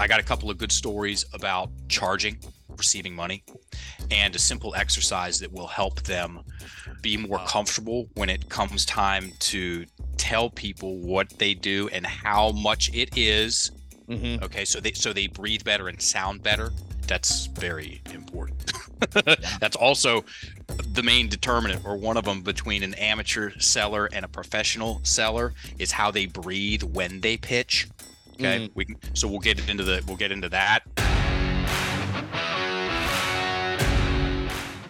I got a couple of good stories about charging, receiving money, and a simple exercise that will help them be more comfortable when it comes time to tell people what they do and how much it is. Mm-hmm. Okay, so they breathe better and sound better. That's very important. That's also the main determinant, or one of them, between an amateur seller and a professional seller is how they breathe when they pitch. Okay, mm-hmm. We'll get into that.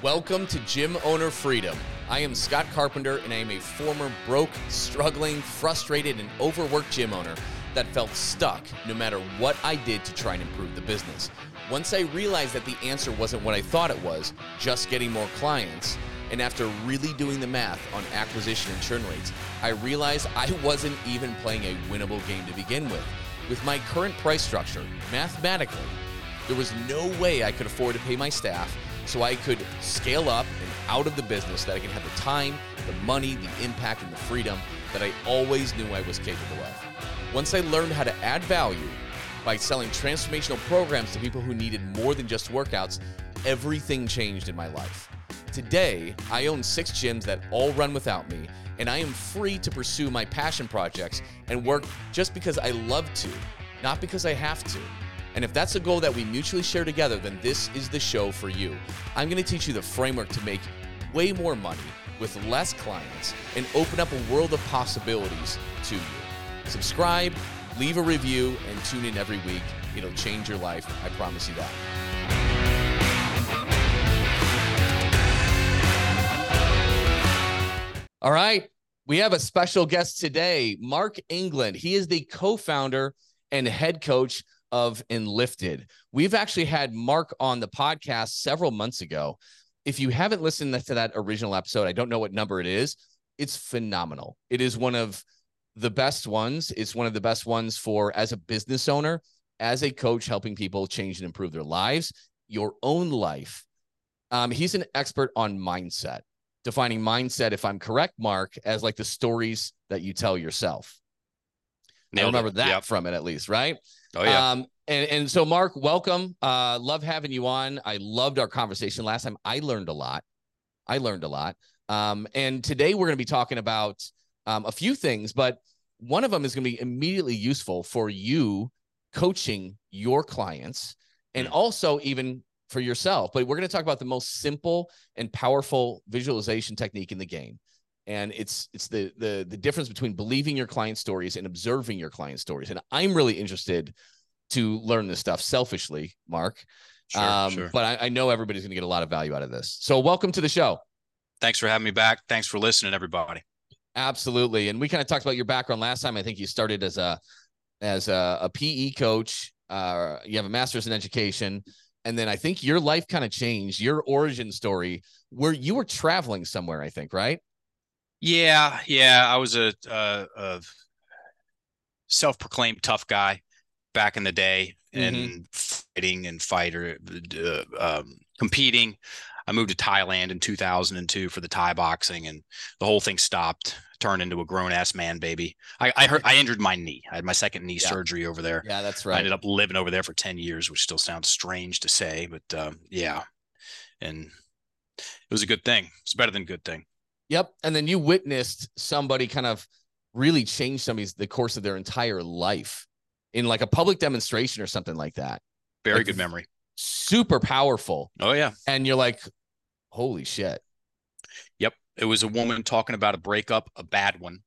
Welcome to Gym Owner Freedom. I am Scott Carpenter, and I am a former broke, struggling, frustrated, and overworked gym owner that felt stuck no matter what I did to try and improve the business. Once I realized that the answer wasn't what I thought it was, just getting more clients, and after really doing the math on acquisition and churn rates, I realized I wasn't even playing a winnable game to begin with. With my current price structure, mathematically, there was no way I could afford to pay my staff, so I could scale up and out of the business that I could have the time, the money, the impact, and the freedom that I always knew I was capable of. Once I learned how to add value by selling transformational programs to people who needed more than just workouts, everything changed in my life. Today, I own 6 gyms that all run without me, and I am free to pursue my passion projects and work just because I love to, not because I have to. And if that's a goal that we mutually share together, then this is the show for you. I'm going to teach you the framework to make way more money with less clients and open up a world of possibilities to you. Subscribe, leave a review, and tune in every week. It'll change your life. I promise you that. All right, we have a special guest today, Mark England. He is the co-founder and head coach of Enlifted. We've actually had Mark on the podcast several months ago. If you haven't listened to that original episode, I don't know what number it is. It's phenomenal. It is one of the best ones. It's one of the best ones for as a business owner, as a coach, helping people change and improve their lives, your own life. He's an expert on mindset. Defining mindset, if I'm correct, Mark, as like the stories that you tell yourself. I remember that from it, at least, right? Oh, yeah. And so, Mark, welcome. Love having you on. I loved our conversation last time. I learned a lot. And today we're going to be talking about a few things, but one of them is going to be immediately useful for you coaching your clients and also even for yourself. But we're going to talk about the most simple and powerful visualization technique in the game. And it's the difference between believing your client stories and observing your client stories. And I'm really interested to learn this stuff selfishly, Mark. Sure. But I know everybody's going to get a lot of value out of this. So welcome to the show. Thanks for having me back. Thanks for listening, everybody. Absolutely. And we kind of talked about your background last time. I think you started as a PE coach. You have a master's in education. And then I think your life kind of changed, your origin story, where you were traveling somewhere, I think, right? Yeah. I was a self-proclaimed tough guy back in the day, and fighting and competing. I moved to Thailand in 2002 for the Thai boxing, and the whole thing stopped, turned into a grown-ass man, baby. I injured my knee. I had my second knee surgery over there. Yeah, that's right. I ended up living over there for 10 years, which still sounds strange to say, but yeah. And it was a good thing. It's better than a good thing. Yep. And then you witnessed somebody kind of really change the course of their entire life in like a public demonstration or something like that. Very good memory. Super powerful. Oh, yeah. And you're like, holy shit. Yep. It was a woman talking about a breakup, a bad one.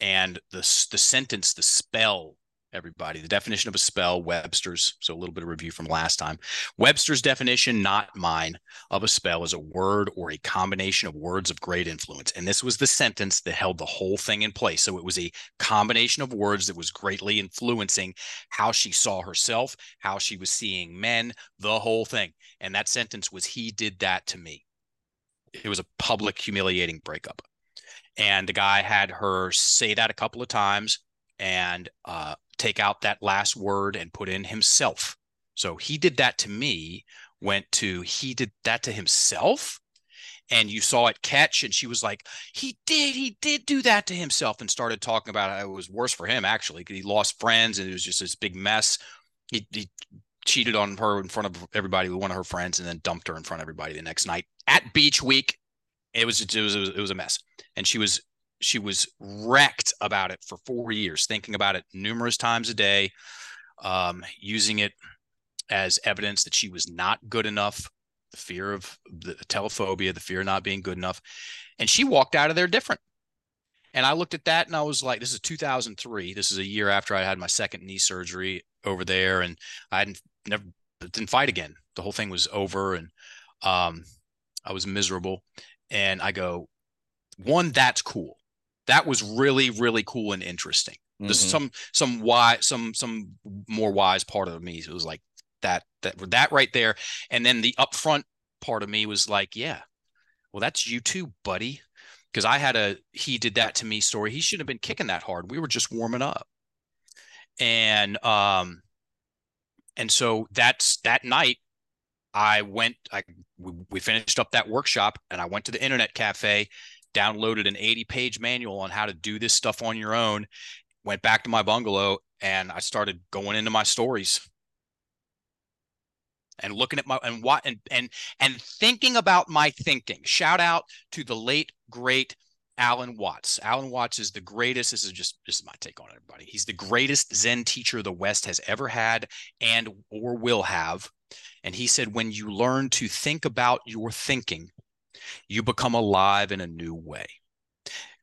And the sentence, the spell, everybody, the definition of a spell, Webster's. So a little bit of review from last time. Webster's definition, not mine, of a spell is a word or a combination of words of great influence. And this was the sentence that held the whole thing in place. So it was a combination of words that was greatly influencing how she saw herself, how she was seeing men, the whole thing. And that sentence was, he did that to me. It was a public, humiliating breakup. And the guy had her say that a couple of times and take out that last word and put in himself. So he did that to me went to he did that to himself. And you saw it catch, and she was like, he did do that to himself, and started talking about how it was worse for him, actually, because he lost friends and it was just this big mess. He cheated on her in front of everybody with one of her friends, and then dumped her in front of everybody the next night at beach week. It was a mess, and she was wrecked about it for 4 years, thinking about it numerous times a day, using it as evidence that she was not good enough, the fear of the telephobia, the fear of not being good enough. And she walked out of there different. And I looked at that and I was like, this is 2003. This is a year after I had my second knee surgery over there. And I didn't fight again. The whole thing was over. And I was miserable. And I go, one, that's cool. That was really, really cool and interesting. Mm-hmm. There's some more wise part of me. It was like that right there. And then the upfront part of me was like, yeah, well, that's you too, buddy. Because I had he did that to me story. He shouldn't have been kicking that hard. We were just warming up. And so that night we finished up that workshop, and I went to the internet cafe, downloaded an 80-page manual on how to do this stuff on your own, went back to my bungalow, and I started going into my stories and looking at and thinking about my thinking. Shout out to the late, great Alan Watts. Alan Watts is the greatest. This is my take on everybody. He's the greatest Zen teacher the West has ever had and or will have. And he said, when you learn to think about your thinking, you become alive in a new way.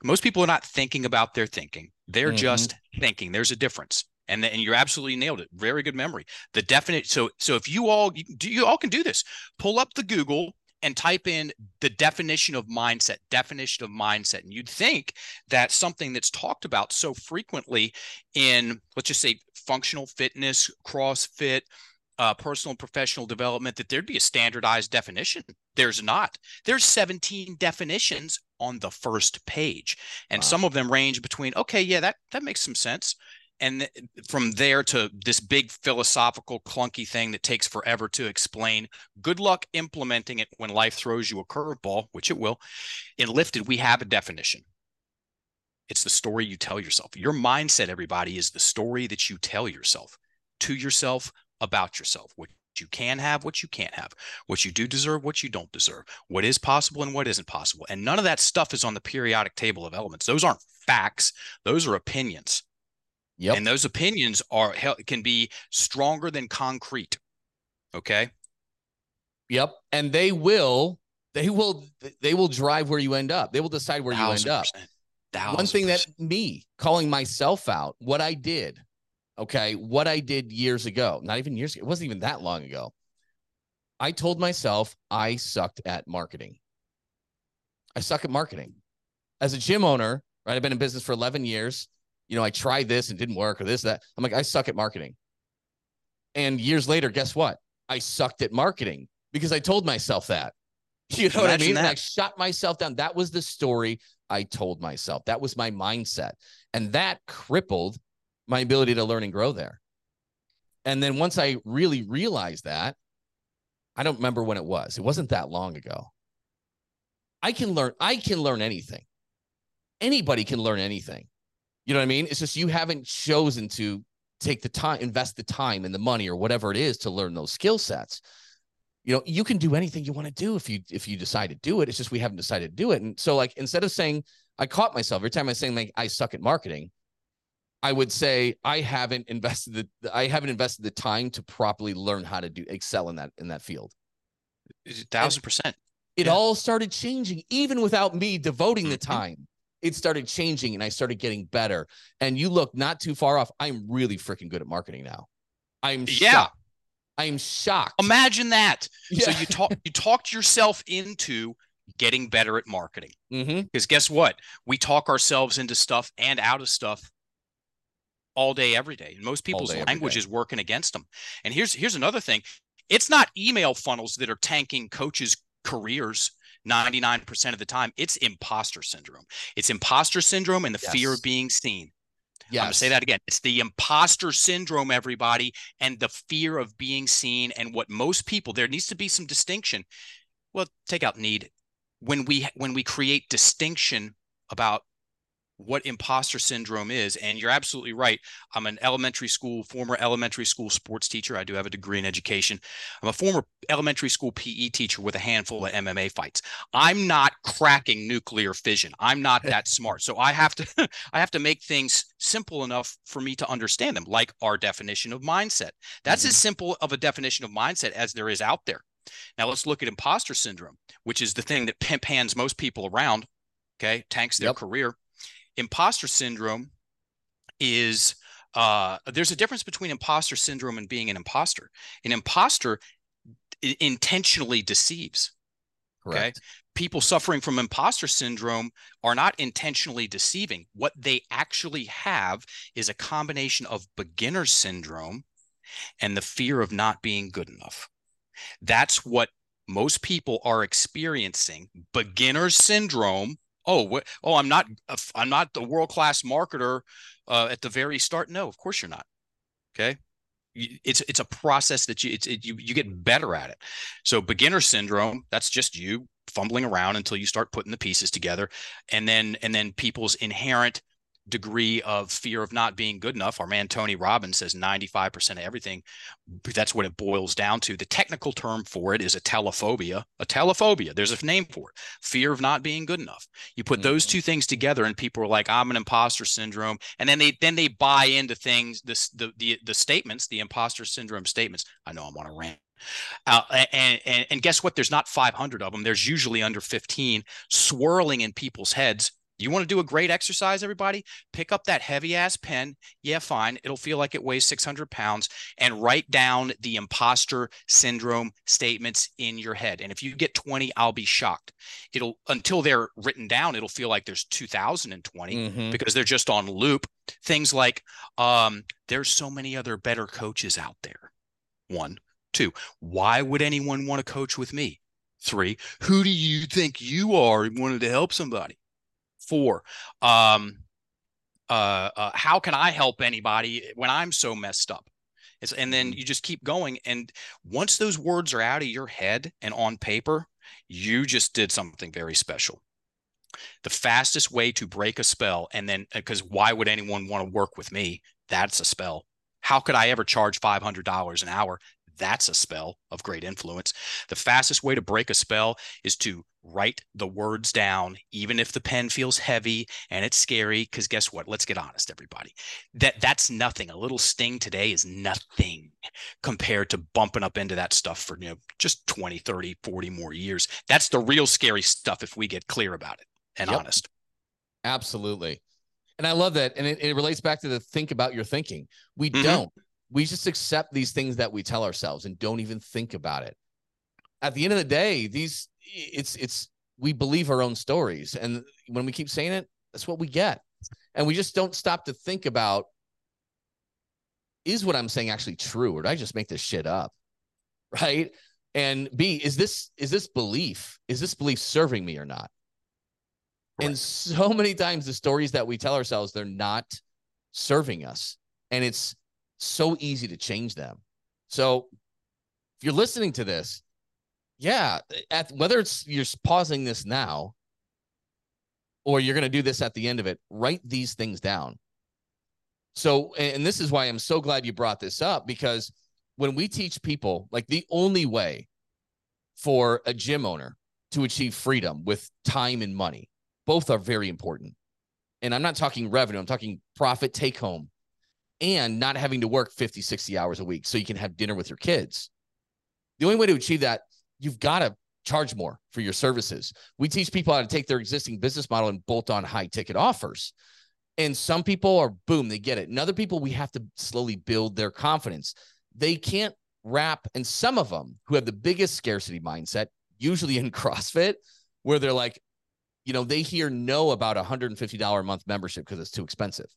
Most people are not thinking about their thinking. They're just thinking. There's a difference. And you absolutely nailed it. Very good memory. The definite. So if you all can do this, pull up the Google and type in the definition of mindset. And you'd think that something that's talked about so frequently in, let's just say, functional fitness, CrossFit, personal and professional development, that there'd be a standardized definition. There's not. There's 17 definitions on the first page. And some of them range between, okay, yeah, that makes some sense. And from there to this big philosophical clunky thing that takes forever to explain. Good luck implementing it when life throws you a curveball, which it will. In Lifted, we have a definition. It's the story you tell yourself. Your mindset, everybody, is the story that you tell yourself, to yourself, about yourself. What you can have, what you can't have, what you do deserve, what you don't deserve, what is possible and what isn't possible. And none of that stuff is on the periodic table of elements. Those aren't facts. Those are opinions. Yep. And those opinions can be stronger than concrete. Okay. Yep. And they will drive where you end up. They will decide where you end up. 1,000%. One thing that me calling myself out, what I did years ago, not even years ago. It wasn't even that long ago. I told myself I sucked at marketing. I suck at marketing as a gym owner, right? I've been in business for 11 years. You know, I tried this and didn't work, or this, that. I'm like, I suck at marketing. And years later, guess what? I sucked at marketing because I told myself that. You know what I mean? And I shot myself down. That was the story I told myself. That was my mindset. And that crippled my ability to learn and grow there. And then once I really realized that, I don't remember when it was. It wasn't that long ago. I can learn anything. Anybody can learn anything. You know what I mean? It's just you haven't chosen to take the time, invest the time and the money or whatever it is to learn those skill sets. You know, you can do anything you want to do if you decide to do it. It's just we haven't decided to do it. And so, like, instead of saying, I caught myself every time I was saying, like, I suck at marketing, I would say I haven't invested the time to properly learn how to excel in that field. 1,000%. It all started changing, even without me devoting the time. It started changing and I started getting better. And you look not too far off. I'm really freaking good at marketing now. I'm shocked. I am shocked. Imagine that. Yeah. So you talked yourself into getting better at marketing. Mm-hmm. Because guess what? We talk ourselves into stuff and out of stuff all day, every day. And most people's language is working against them. And here's another thing. It's not email funnels that are tanking coaches' careers 99% of the time. It's imposter syndrome. It's imposter syndrome and the fear of being seen. Yes. I'm going to say that again. It's the imposter syndrome, everybody, and the fear of being seen. And what most people, there needs to be some distinction. Well, take out need. When we create distinction about what imposter syndrome is. And you're absolutely right. I'm an former elementary school sports teacher. I do have a degree in education. I'm a former elementary school PE teacher with a handful of MMA fights. I'm not cracking nuclear fission. I'm not that smart. So I have to, make things simple enough for me to understand them, like our definition of mindset. That's as simple of a definition of mindset as there is out there. Now let's look at imposter syndrome, which is the thing that pimp hands most people around, okay, tanks their career. Imposter syndrome is there's a difference between imposter syndrome and being an imposter. An imposter intentionally deceives. Correct. Okay? People suffering from imposter syndrome are not intentionally deceiving. What they actually have is a combination of beginner syndrome and the fear of not being good enough. That's what most people are experiencing, beginner syndrome. Oh, I'm not the world-class marketer at the very start. No, of course you're not. Okay. It's a process that you get better at it. So beginner syndrome, that's just you fumbling around until you start putting the pieces together. And then people's inherent degree of fear of not being good enough. Our man, Tony Robbins, says 95% of everything. That's what it boils down to. The technical term for it is a telephobia. There's a name for it. Fear of not being good enough. You put those two things together and people are like, I'm an imposter syndrome. And then they buy into things, the statements, the imposter syndrome statements. I know I'm on a rant. And guess what? There's not 500 of them. There's usually under 15 swirling in people's heads. You want to do a great exercise, everybody? Pick up that heavy-ass pen. Yeah, fine. It'll feel like it weighs 600 pounds. And write down the imposter syndrome statements in your head. And if you get 20, I'll be shocked. Until they're written down, it'll feel like there's 2,020 because they're just on loop. Things like, there's so many other better coaches out there. 1, 2, why would anyone want to coach with me? 3, who do you think you are who wanted to help somebody? 4, how can I help anybody when I'm so messed up? And then you just keep going. And once those words are out of your head and on paper, you just did something very special. The fastest way to break a spell, and then because why would anyone want to work with me? That's a spell. How could I ever charge $500 an hour? That's a spell of great influence. The fastest way to break a spell is to write the words down, even if the pen feels heavy and it's scary. Because guess what? Let's get honest, everybody. That's nothing. A little sting today is nothing compared to bumping up into that stuff for just 20, 30, 40 more years. That's the real scary stuff if we get clear about it and honest. Absolutely. And I love that. And it relates back to the think about your thinking. We don't. We just accept these things that we tell ourselves and don't even think about it. At the end of the day, we believe our own stories. And when we keep saying it, that's what we get. And we just don't stop to think about, is what I'm saying actually true? Or did I just make this shit up? Right. And B, is this belief serving me or not? Right. And so many times the stories that we tell ourselves, they're not serving us. And it's so easy to change them. So if you're listening to this, whether it's you're pausing this now or you're going to do this at the end of it, write these things down. So, and this is why I'm so glad you brought this up, because when we teach people, like, the only way for a gym owner to achieve freedom with time and money, both are very important. And I'm not talking revenue, I'm talking profit, take home, and not having to work 50, 60 hours a week so you can have dinner with your kids. The only way to achieve that, you've got to charge more for your services. We teach people how to take their existing business model and bolt on high ticket offers. And some people are, boom, they get it. And other people, we have to slowly build their confidence. They can't wrap. And some of them who have the biggest scarcity mindset, usually in CrossFit, where they're like, they hear no about $150 a month membership because it's too expensive.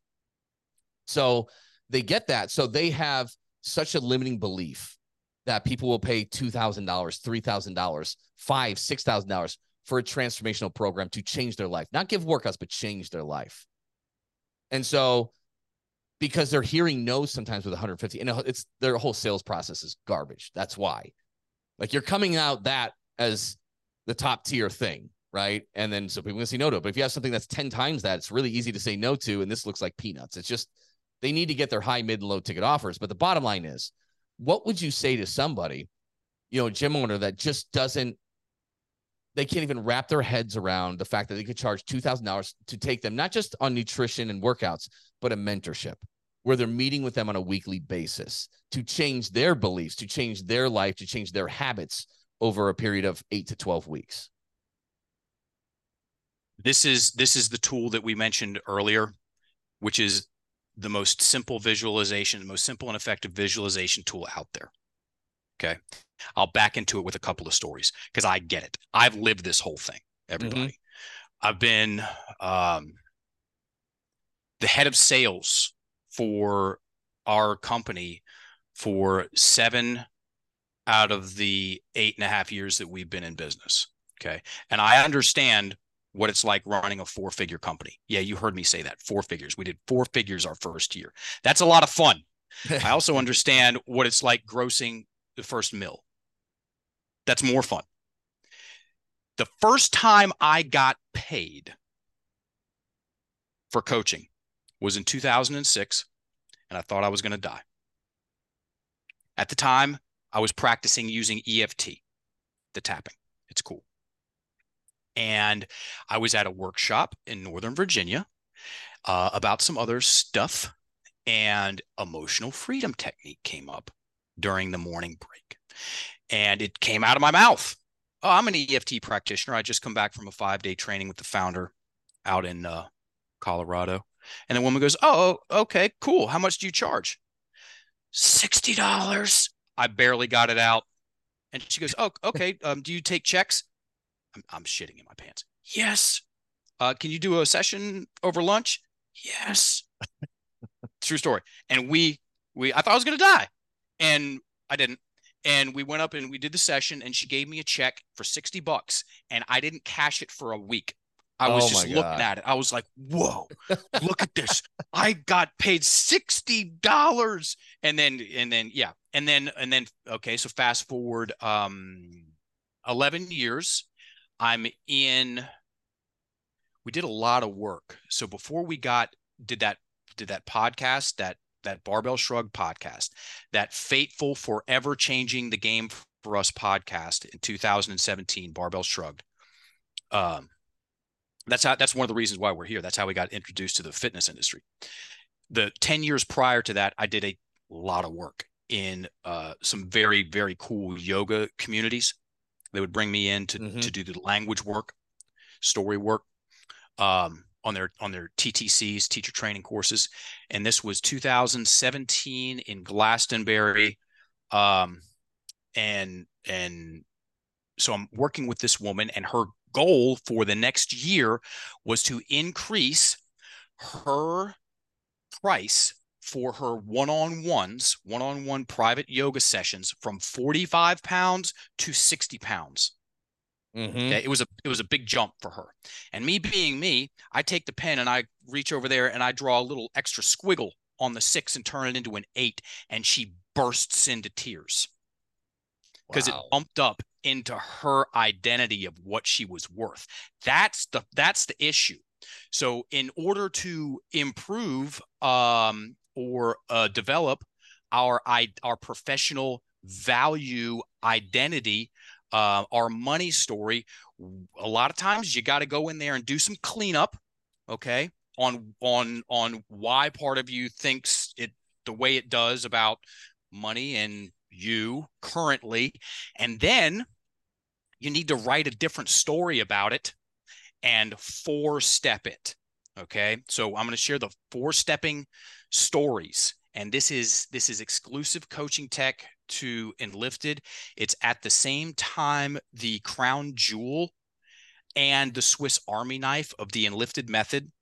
So they get that. So they have such a limiting belief that people will pay $2,000, $3,000, $5,000, $6,000 for a transformational program to change their life, not give workouts, but change their life. And so, because they're hearing no sometimes with 150, and it's their whole sales process is garbage. That's why, like, you're coming out that as the top tier thing. right? And then so people can say no to it. But if you have something that's 10 times that, it's really easy to say no to, and this looks like peanuts. It's just they need to get their high, mid, and low ticket offers. But the bottom line is, what would you say to somebody, you know, gym owner that just doesn't, they can't even wrap their heads around the fact that they could charge $2,000 to take them, not just on nutrition and workouts, but a mentorship where they're meeting with them on a weekly basis to change their beliefs, to change their life, to change their habits over a period of 8 to 12 weeks? This is the tool that we mentioned earlier, which is the most simple visualization, the most simple and effective visualization tool out there. Okay. I'll back into it with a couple of stories because I get it. I've lived this whole thing, everybody. Mm-hmm. I've been the head of sales for our company for 7 out of the 8.5 years that we've been in business. Okay. And I understand what it's like running a 4-figure company. Yeah, you heard me say that, 4 figures. We did 4 figures our first year. That's a lot of fun. I also understand what it's like grossing the first mill. That's more fun. The first time I got paid for coaching was in 2006, and I thought I was going to die. At the time, I was practicing using EFT, the tapping. It's cool. And I was at a workshop in Northern Virginia about some other stuff, and emotional freedom technique came up during the morning break. And it came out of my mouth. Oh, I'm an EFT practitioner. I just come back from a 5-day training with the founder out in Colorado. And the woman goes, oh, okay, cool. How much do you charge? $60. I barely got it out. And she goes, oh, okay. Do you take checks? I'm shitting in my pants. Yes. Can you do a session over lunch? Yes. True story. And I thought I was going to die. And I didn't. And we went up and we did the session, and she gave me a check for $60, and I didn't cash it for a week. I was just looking at it. I was like, whoa, look at this. I got paid $60. And then, okay. So fast forward, 11 years. We did a lot of work. So before we did that podcast, that Barbell Shrugged podcast, that fateful, forever changing the game for us podcast in 2017, Barbell Shrugged. That's one of the reasons why we're here. That's how we got introduced to the fitness industry. The 10 years prior to that, I did a lot of work in some very, very cool yoga communities. They would bring me in to do the language work, story work, on their TTCs, teacher training courses. And this was 2017 in Glastonbury. And so I'm working with this woman, and her goal for the next year was to increase her price for her one-on-one private yoga sessions from 45 pounds to 60 pounds. Mm-hmm. Okay? It was a big jump for her. And me being me, I take the pen and I reach over there and I draw a little extra squiggle on the 6 and turn it into an 8. And she bursts into tears because it bumped up into her identity of what she was worth. That's the issue. So in order to improve, or develop our professional value identity, our money story, a lot of times you got to go in there and do some cleanup, okay, on why part of you thinks it the way it does about money and you currently, and then you need to write a different story about it and 4-step it. Okay, so I'm going to share the 4-stepping stories, and this is exclusive coaching tech to Enlifted. It's at the same time the crown jewel and the Swiss Army knife of the Enlifted method.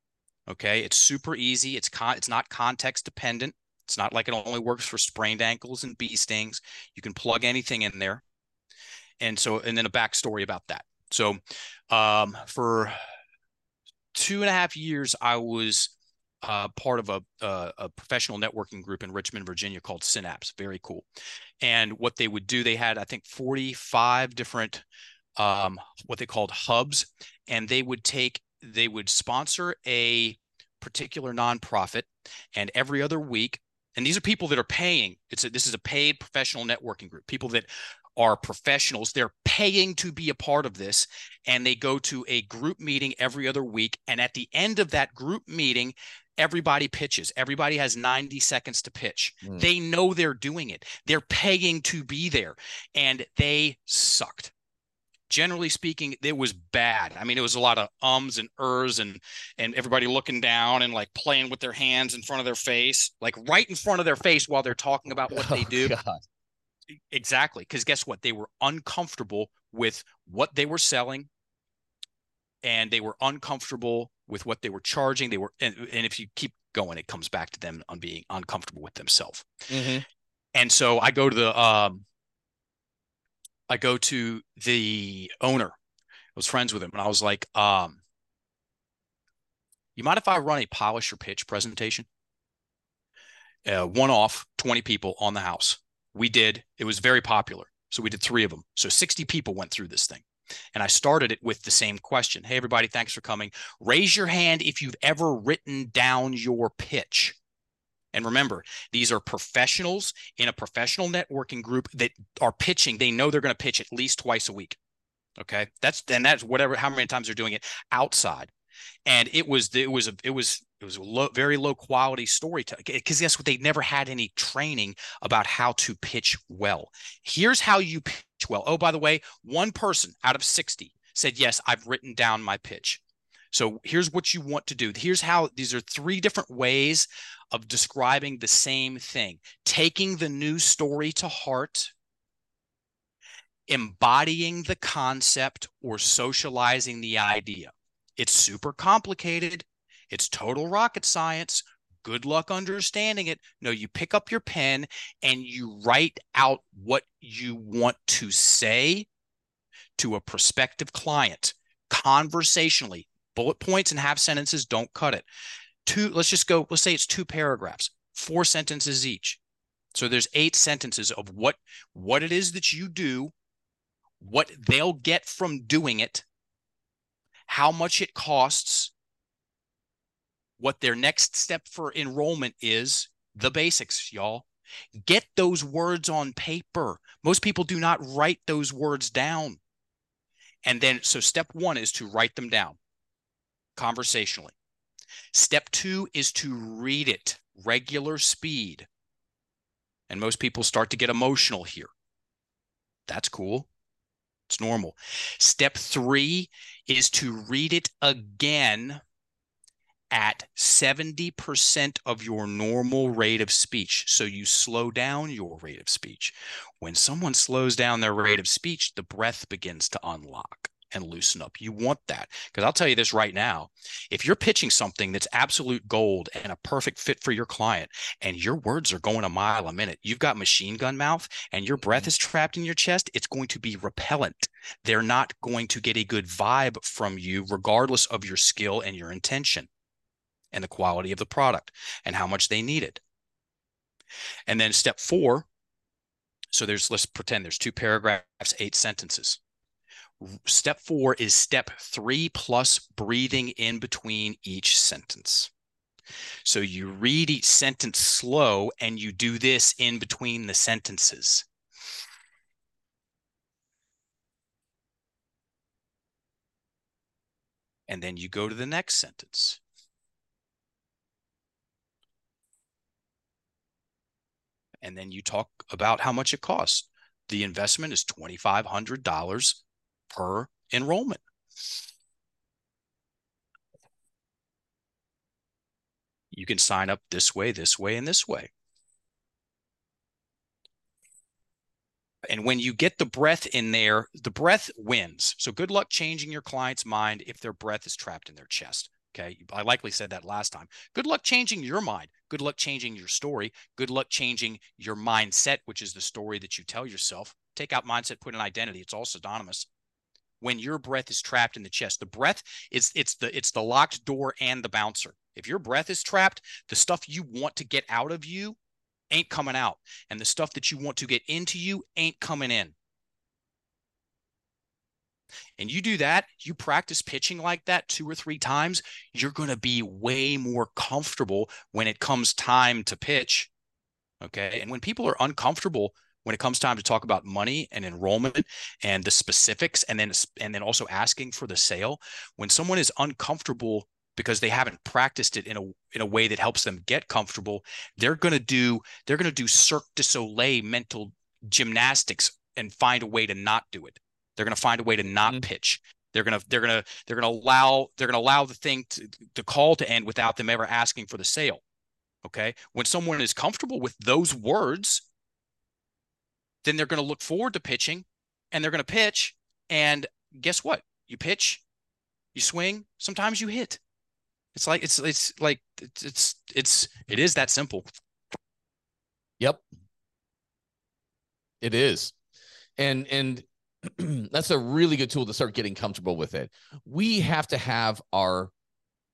Okay, it's super easy. It's not context dependent. It's not like it only works for sprained ankles and bee stings. You can plug anything in there, and then a backstory about that. So, for 2.5 years, I was part of a professional networking group in Richmond, Virginia called Synapse. Very cool. And what they would do, they had, I think, 45 different what they called hubs, and they would sponsor a particular nonprofit, and every other week, and these are people that are paying. This is a paid professional networking group, people that are professionals. They're paying to be a part of this, and they go to a group meeting every other week. And at the end of that group meeting, everybody pitches. Everybody has 90 seconds to pitch. Mm. They know they're doing it. They're paying to be there, and they sucked. Generally speaking, it was bad. I mean, it was a lot of ums and ers and everybody looking down and like playing with their hands in front of their face, like right in front of their face while they're talking about what they do. God. Exactly. Because guess what? They were uncomfortable with what they were selling, and they were uncomfortable with what they were charging. And if you keep going, it comes back to them on being uncomfortable with themselves. Mm-hmm. And so I go to the owner. I was friends with him, and I was like, you mind if I run a polish or pitch presentation? One off, 20 people on the house. We did. It was very popular. So we did 3 of them. So 60 people went through this thing. And I started it with the same question. Hey, everybody, thanks for coming. Raise your hand if you've ever written down your pitch. And remember, these are professionals in a professional networking group that are pitching. They know they're going to pitch at least twice a week. Okay. That's whatever, how many times they're doing it outside. And it was a very low quality story, because guess what? They never had any training about how to pitch well. Here's how you pitch well. Oh, by the way, one person out of 60 said, yes, I've written down my pitch. So here's what you want to do. Here's how. These are 3 different ways of describing the same thing. Taking the new story to heart, embodying the concept, or socializing the idea. It's super complicated. It's total rocket science. Good luck understanding it. No, you pick up your pen and you write out what you want to say to a prospective client conversationally. Bullet points and half sentences don't cut it. Let's say it's 2 paragraphs, 4 sentences each. So there's 8 sentences of what it is that you do, what they'll get from doing it, how much it costs, what their next step for enrollment is, the basics, y'all. Get those words on paper. Most people do not write those words down. And then, so step 1 is to write them down conversationally. Step 2 is to read it regular speed. And most people start to get emotional here. That's cool. It's normal. Step 3 is to read it again at 70% of your normal rate of speech. So you slow down your rate of speech. When someone slows down their rate of speech, the breath begins to unlock and loosen up. You want that, because I'll tell you this right now. If you're pitching something that's absolute gold and a perfect fit for your client, and your words are going a mile a minute, you've got machine gun mouth and your breath is trapped in your chest, it's going to be repellent. They're not going to get a good vibe from you, regardless of your skill and your intention and the quality of the product and how much they need it. And then step 4. So let's pretend there's 2 paragraphs, 8 sentences. Step 4 is step 3 plus breathing in between each sentence. So you read each sentence slow, and you do this in between the sentences. And then you go to the next sentence. And then you talk about how much it costs. The investment is $2,500. Per enrollment. You can sign up this way, and this way. And when you get the breath in there, the breath wins. So good luck changing your client's mind if their breath is trapped in their chest. Okay. I likely said that last time. Good luck changing your mind. Good luck changing your story. Good luck changing your mindset, which is the story that you tell yourself. Take out mindset, put in identity. It's all synonymous. When your breath is trapped in the chest, the breath is it's the locked door and the bouncer. If your breath is trapped, the stuff you want to get out of you ain't coming out, and the stuff that you want to get into you ain't coming in. and you do that, you practice pitching like that 2 or 3 times, you're going to be way more comfortable when it comes time to pitch. Okay. And when people are uncomfortable when it comes time to talk about money and enrollment and the specifics, and then also asking for the sale, when someone is uncomfortable because they haven't practiced it in a way that helps them get comfortable, they're going to do Cirque du Soleil mental gymnastics and find a way to not do it. They're going to find a way to not pitch. They're going to allow the thing to, the call to end without them ever asking for the sale. Okay. When someone is comfortable with those words, then they're going to look forward to pitching, and they're going to pitch. And guess what? You pitch, you swing, sometimes you hit. It is that simple. Yep. It is. And that's a really good tool to start getting comfortable with it. We have to have our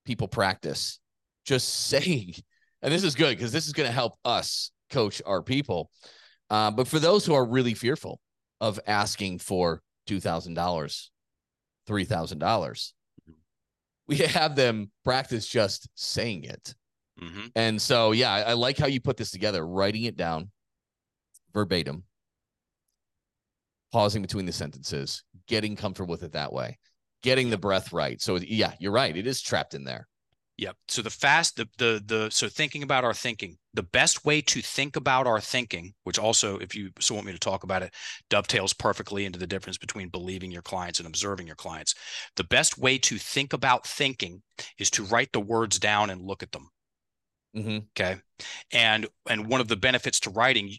people practice just saying, and this is good because this is going to help us coach our people. But for those who are really fearful of asking for $2,000, $3,000, we have them practice just saying it. Mm-hmm. And so, yeah, I like how you put this together, writing it down verbatim, pausing between the sentences, getting comfortable with it that way, getting the breath right. So, yeah, you're right. It is trapped in there. Yep. So so thinking about our thinking, the best way to think about our thinking, which also, if you so want me to talk about it, dovetails perfectly into the difference between believing your clients and observing your clients. The best way to think about thinking is to write the words down and look at them. Mm-hmm. Okay. And one of the benefits to writing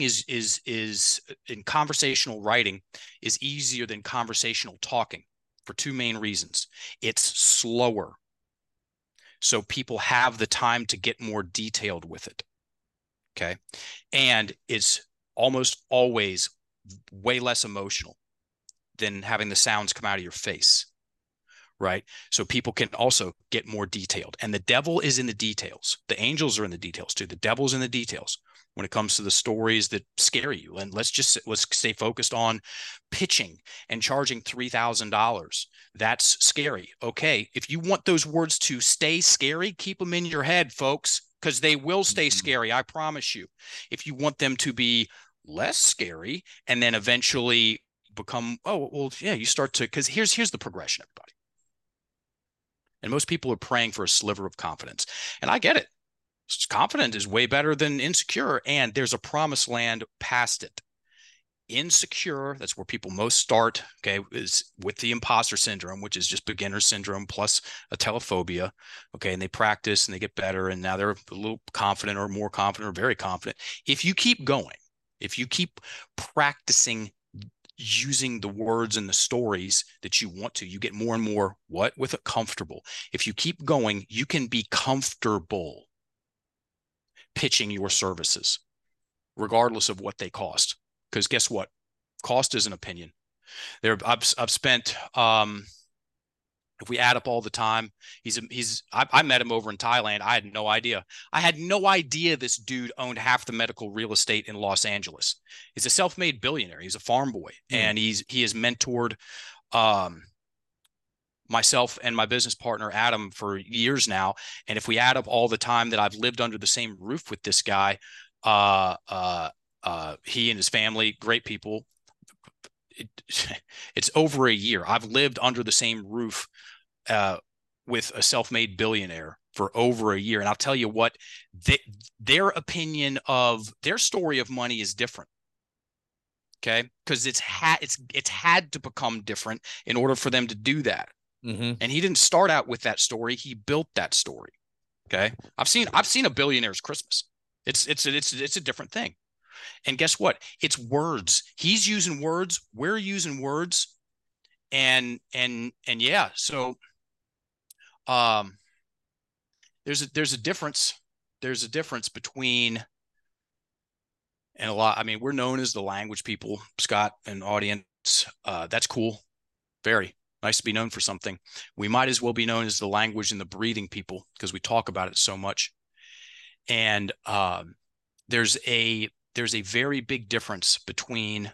is in conversational writing is easier than conversational talking for 2 main reasons. It's slower, so people have the time to get more detailed with it, okay? And it's almost always way less emotional than having the sounds come out of your face, right? So people can also get more detailed. And the devil is in the details. The angels are in the details too. The devil's in the details when it comes to the stories that scare you. And let's stay focused on pitching and charging $3,000. That's scary. Okay. If you want those words to stay scary, keep them in your head, folks, because they will stay scary. I promise you. If you want them to be less scary and then eventually become, oh, well, yeah, you start to, because here's the progression, everybody. And most people are praying for a sliver of confidence. And I get it. Confident is way better than insecure. And there's a promised land past it. Insecure, that's where people most start, okay, is with the imposter syndrome, which is just beginner syndrome plus a telephobia, okay, and they practice and they get better, and now they're a little confident or more confident or very confident. If you keep going, if you keep practicing using the words and the stories that you want to, you get more and more what? With a comfortable. If you keep going, you can be comfortable pitching your services, regardless of what they cost. Because guess what? Cost is an opinion. I've spent, if we add up all the time, I met him over in Thailand. I had no idea. I had no idea this dude owned half the medical real estate in Los Angeles. He's a self-made billionaire. He's a farm boy. Mm. And he has mentored myself and my business partner, Adam, for years now. And if we add up all the time that I've lived under the same roof with this guy, he and his family, great people. It's over a year. I've lived under the same roof with a self-made billionaire for over a year. And I'll tell you what, their opinion of their story of money is different. Okay. Because it's had to become different in order for them to do that. Mm-hmm. And he didn't start out with that story. He built that story. Okay. I've seen A Billionaire's Christmas. It's a different thing. And guess what? It's words. He's using words. We're using words. And yeah, so there's a difference. There's a difference between, and a lot, I mean, we're known as the language people, Scott and audience. That's cool. Very nice to be known for something. We might as well be known as the language and the breathing people because we talk about it so much. And there's a very big difference between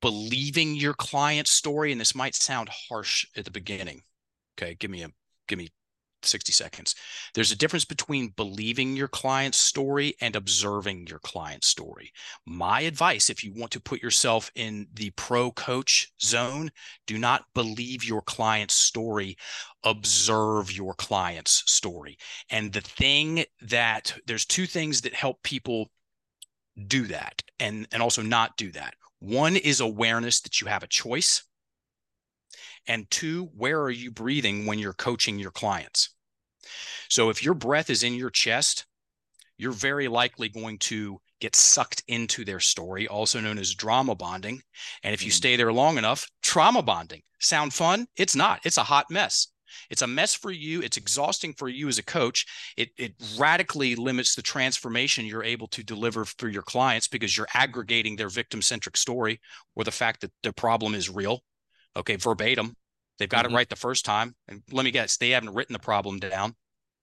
believing your client's story. And this might sound harsh at the beginning. Okay, give me 60 seconds. There's a difference between believing your client's story and observing your client's story. My advice, if you want to put yourself in the pro coach zone, do not believe your client's story. Observe your client's story. And the thing that there's two things that help people do that and also not do that. One is awareness that you have a choice. And two, where are you breathing when you're coaching your clients? So if your breath is in your chest, you're very likely going to get sucked into their story, also known as drama bonding. And if you stay there long enough, trauma bonding. Sound fun? It's not. It's a hot mess. It's a mess for you. It's exhausting for you as a coach. It radically limits the transformation you're able to deliver through your clients because you're aggregating their victim-centric story or the fact that their problem is real. Okay, verbatim. They've got it right the first time. And let me guess, they haven't written the problem down,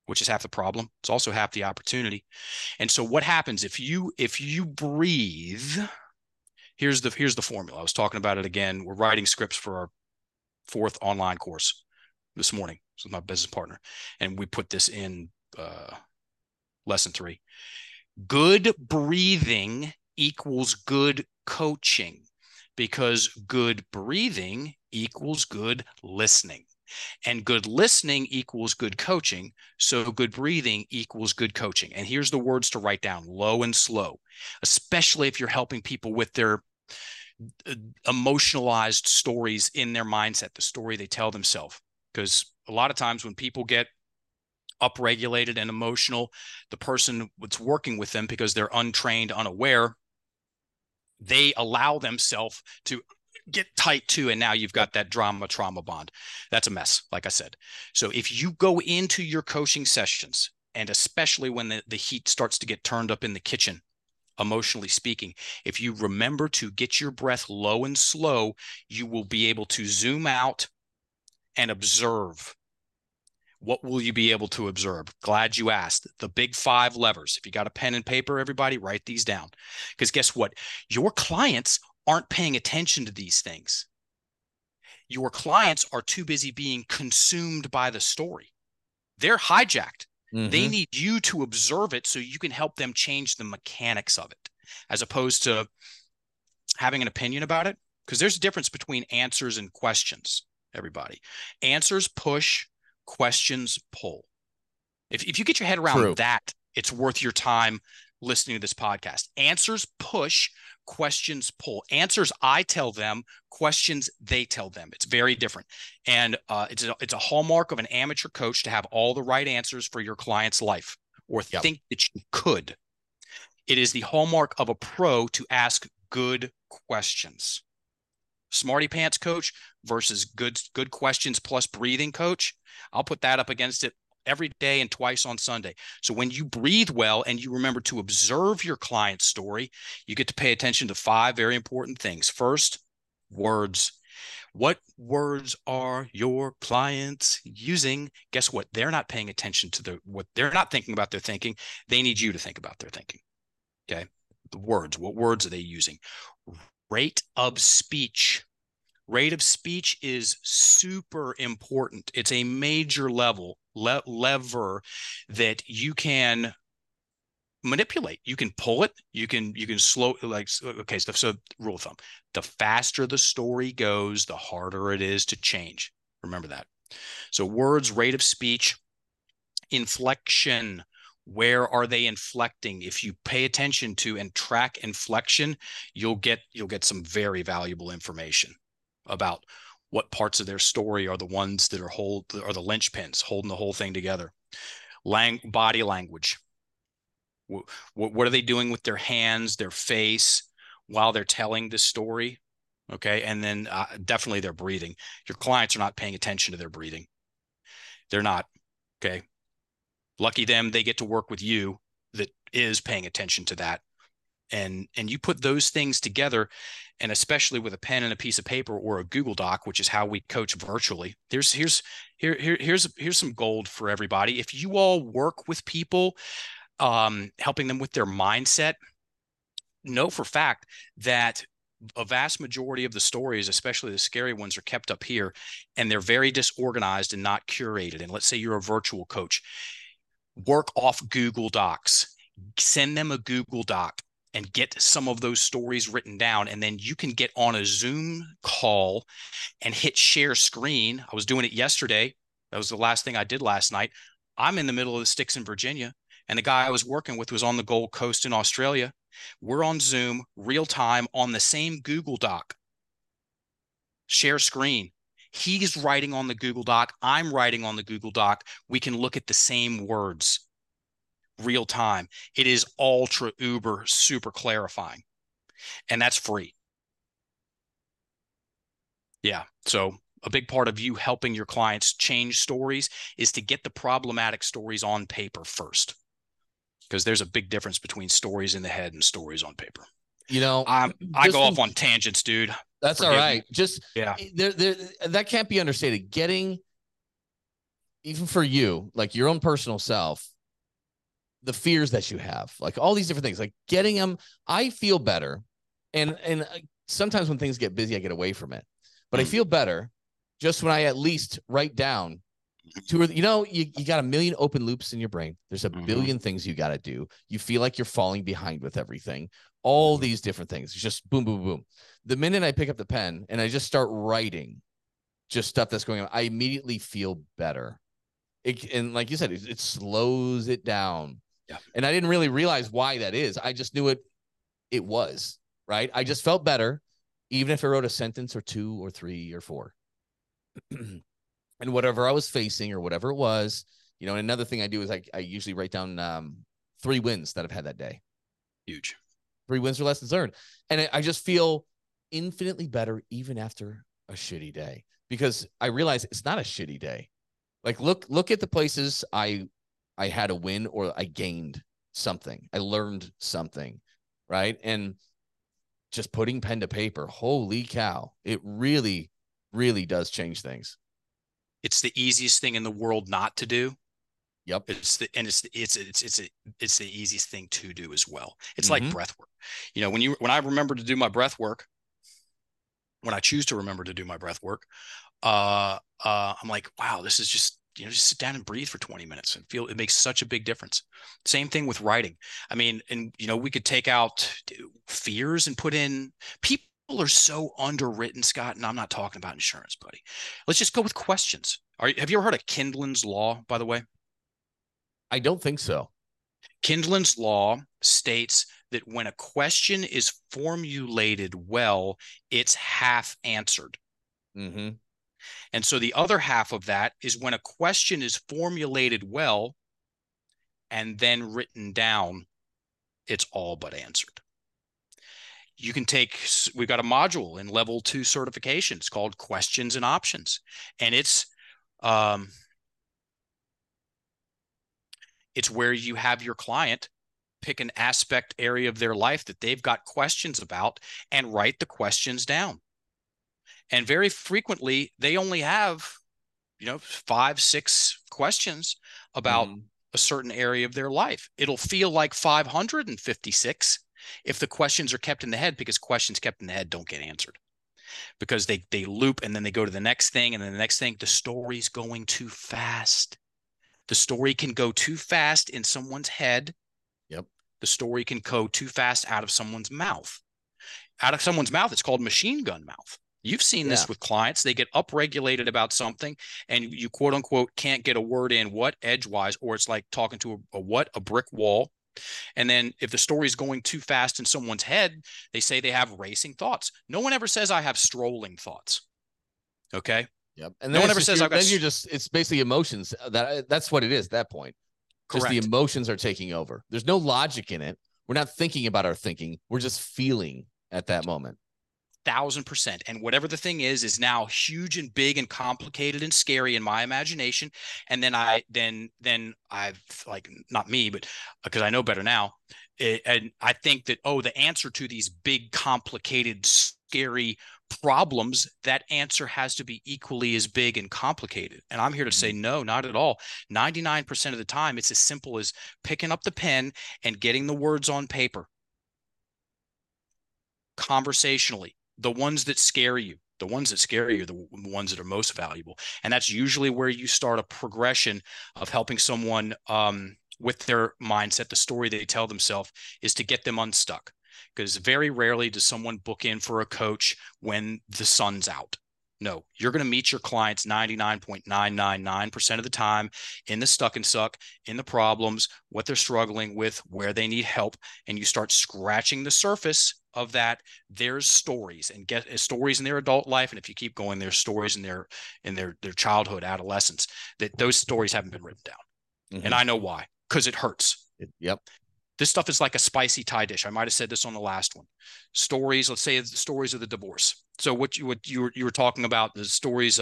which is half the problem. It's also half the opportunity. And so what happens if you breathe, here's the formula. I was talking about it again. We're writing scripts for our fourth online course this morning with my business partner. And we put this in lesson 3. Good breathing equals good coaching, because good breathing equals good listening, and good listening equals good coaching. So good breathing equals good coaching. And here's the words to write down: low and slow, especially if you're helping people with their emotionalized stories in their mindset, the story they tell themselves. Because a lot of times when people get upregulated and emotional, the person that's working with them, because they're untrained, unaware, they allow themselves to get tight to, and now you've got that trauma bond. That's a mess, like I said. So if you go into your coaching sessions, and especially when the heat starts to get turned up in the kitchen, emotionally speaking, if you remember to get your breath low and slow, you will be able to zoom out and observe. What will you be able to observe? Glad you asked. The big 5 levers. If you got a pen and paper, everybody, write these down. Because guess what? Your clients aren't paying attention to these things. Your clients are too busy being consumed by the story. They're hijacked. They need you to observe it so you can help them change the mechanics of it, as opposed to having an opinion about it. Because there's a difference between answers and questions, everybody. Answers push. Questions poll. If you get your head around that, it's worth your time listening to this podcast. Answers push, questions poll. Answers I tell them, questions they tell them. It's very different. And it's a hallmark of an amateur coach to have all the right answers for your client's life, or think that you could. It is the hallmark of a pro to ask good questions. Smarty pants coach versus good questions plus breathing coach. I'll put that up against it every day and twice on Sunday. So when you breathe well and you remember to observe your client's story, you get to pay attention to 5 very important things. First, words. What words are your clients using? Guess what? They're not paying attention to what they're not thinking about their thinking. They need you to think about their thinking. Okay. The words. What words are they using? Rate of speech. Rate of speech is super important. It's a major lever that you can manipulate. You can pull it. You can slow, like, okay, so rule of thumb. The faster the story goes, the harder it is to change. Remember that. So words, rate of speech, inflection. Where are they inflecting? If you pay attention to and track inflection, you'll get some very valuable information about what parts of their story are the ones that are the linchpins holding the whole thing together. Body language. What are they doing with their hands, their face while they're telling the story? Okay, and then definitely their breathing. Your clients are not paying attention to their breathing. They're not. Okay. Lucky them, they get to work with you that is paying attention to that. And you put those things together, and especially with a pen and a piece of paper or a Google Doc, which is how we coach virtually. Here's some gold for everybody. If you all work with people, helping them with their mindset, know for fact that a vast majority of the stories, especially the scary ones, are kept up here, and they're very disorganized and not curated. And let's say you're a virtual coach, work off Google Docs, send them a Google Doc and get some of those stories written down. And then you can get on a Zoom call and hit share screen. I was doing it yesterday. That was the last thing I did last night. I'm in the middle of the sticks in Virginia, and the guy I was working with was on the Gold Coast in Australia. We're on Zoom real time on the same Google Doc. Share screen. He's writing on the Google Doc. I'm writing on the Google Doc. We can look at the same words real time. It is ultra uber super clarifying, and that's free. Yeah. So a big part of you helping your clients change stories is to get the problematic stories on paper first, because there's a big difference between stories in the head and stories on paper. You know, I go off on tangents, dude. That's all right. That can't be understated. Getting, even for you, like your own personal self, the fears that you have, like all these different things, like getting them. I feel better. And sometimes when things get busy, I get away from it, but I feel better just when I at least write down two or, you know, you got a million open loops in your brain. There's a billion things you got to do. You feel like you're falling behind with everything, all these different things. It's just boom, boom, boom. The minute I pick up the pen and I just start writing just stuff that's going on, I immediately feel better. And like you said, it slows it down. Yeah. And I didn't really realize why that is. I just knew it was right. I just felt better, even if I wrote a sentence or two or three or four. And whatever I was facing or whatever it was, you know, and another thing I do is I usually write down 3 wins that I've had that day. Huge. 3 wins or lessons learned. And I just feel infinitely better even after a shitty day, because I realize it's not a shitty day. Like, look at the places I had a win or I gained something. I learned something, right? And just putting pen to paper, holy cow, it really, really does change things. It's the easiest thing in the world not to do. Yep. It's the easiest thing to do as well. It's like breath work. You know, when I remember to do my breath work, when I choose to remember to do my breath work, I'm like, wow, this is just, you know, just sit down and breathe for 20 minutes and feel, it makes such a big difference. Same thing with writing. I mean, and you know, we could take out fears and put in people. People are so underwritten, Scott, and I'm not talking about insurance, buddy. Let's just go with questions. Have you ever heard of Kindlin's Law, by the way? I don't think so. Kindlin's Law states that when a question is formulated well, it's half answered. Mm-hmm. And so the other half of that is when a question is formulated well and then written down, it's all but answered. You can take, we've got a module in level 2 certification. It's called Questions and Options. And it's where you have your client pick an aspect area of their life that they've got questions about and write the questions down. And very frequently, they only have, you know, 5, 6 questions about a certain area of their life. It'll feel like 556. If the questions are kept in the head, because questions kept in the head don't get answered, because they loop and then they go to the next thing and then the next thing. The story's going too fast. The story can go too fast in someone's head. Yep. The story can go too fast out of someone's mouth. Out of someone's mouth, it's called machine gun mouth. You've seen this with clients. They get upregulated about something and you quote unquote can't get a word in edgewise, or it's like talking to a brick wall. And then if the story is going too fast in someone's head, they say they have racing thoughts. No one ever says I have strolling thoughts. Okay. Yep. And no one ever says then you're just, it's basically emotions. That's what it is at that point. Correct. Just the emotions are taking over. There's no logic in it. We're not thinking about our thinking. We're just feeling at that moment. 1000%. And whatever the thing is now huge and big and complicated and scary in my imagination. And then I've like, not me, but because I know better now. And I think that, the answer to these big, complicated, scary problems, that answer has to be equally as big and complicated. And I'm here to say, no, not at all. 99% of the time, it's as simple as picking up the pen and getting the words on paper. conversationally, the ones that scare you. The ones that scare you are the ones that are most valuable. And that's usually where you start a progression of helping someone with their mindset. The story they tell themselves is to get them unstuck, because very rarely does someone book in for a coach when the sun's out. No, you're going to meet your clients 99.999% of the time in the stuck and suck, in the problems, what they're struggling with, where they need help. And you start scratching the surface of that. There's stories, and get stories in their adult life. And if you keep going, there's stories in their childhood, adolescence, that those stories haven't been written down. Mm-hmm. And I know why, because it hurts. Yep. This stuff is like a spicy Thai dish. I might've said this on the last one. Stories, let's say the stories of the divorce. So what you were talking about, the stories,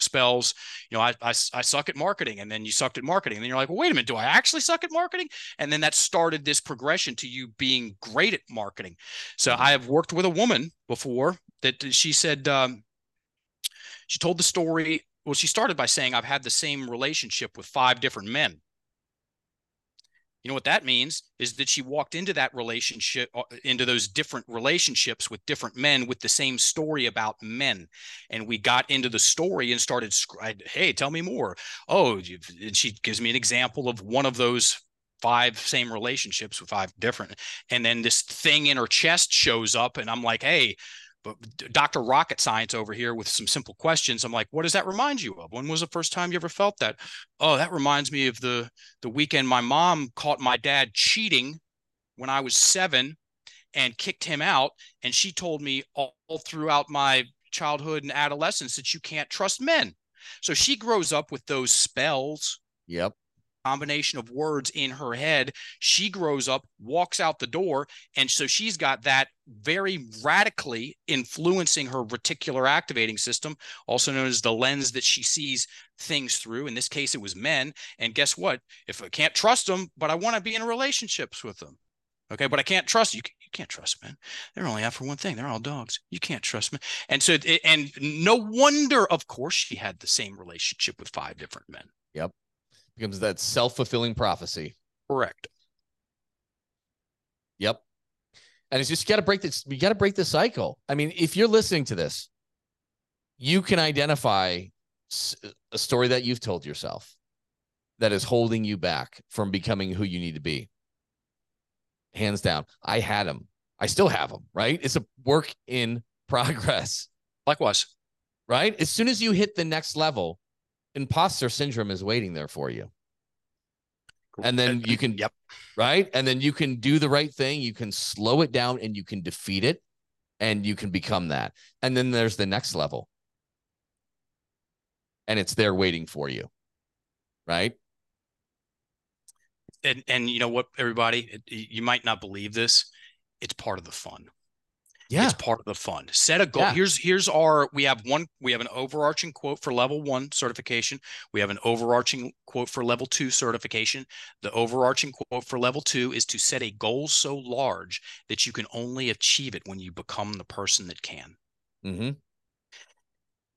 spells, you know, I suck at marketing, and then you sucked at marketing, and then you're like, well, wait a minute, do I actually suck at marketing? And then that started this progression to you being great at marketing. So I have worked with a woman before that she said, she told the story. Well, she started by saying, I've had the same relationship with 5 different men. You know what that means is that she walked into that relationship, into those different relationships with different men with the same story about men. And we got into the story and started, hey, tell me more. Oh, and she gives me an example of one of those 5 same relationships with 5 different. And then this thing in her chest shows up, and I'm like, hey, Dr. Rocket Science over here with some simple questions. I'm like, what does that remind you of? When was the first time you ever felt that? Oh, that reminds me of the weekend my mom caught my dad cheating when I was 7 and kicked him out. And she told me all throughout my childhood and adolescence that you can't trust men. So she grows up with those spells. Yep. Combination of words in her head. She grows up, walks out the door, and so she's got that very radically influencing her reticular activating system, also known as the lens that she sees things through. In this case, it was men. And guess what? If I can't trust them, but I want to be in relationships with them. Okay, but I can't trust you. You can't trust men. They're only out for one thing. They're all dogs. You can't trust men. And so, and no wonder, of course, she had the same relationship with 5 different men. Yep. Becomes that self-fulfilling prophecy. Correct. Yep. And it's just you got to break this cycle. I mean, if you're listening to this, you can identify a story that you've told yourself that is holding you back from becoming who you need to be. Hands down. I had them. I still have them, right? It's a work in progress. Likewise. Right? As soon as you hit the next level, imposter syndrome is waiting there for you. And then you can, yep. Right. And then you can do the right thing. You can slow it down and you can defeat it and you can become that. And then there's the next level. And it's there waiting for you. Right. And you know what, everybody, you might not believe this. It's part of the fun. Yeah. It's part of the fun. Set a goal. Yeah. Here's our, we have an overarching quote for level 1 certification. We have an overarching quote for level 2 certification. The overarching quote for level 2 is to set a goal so large that you can only achieve it when you become the person that can. Mm-hmm.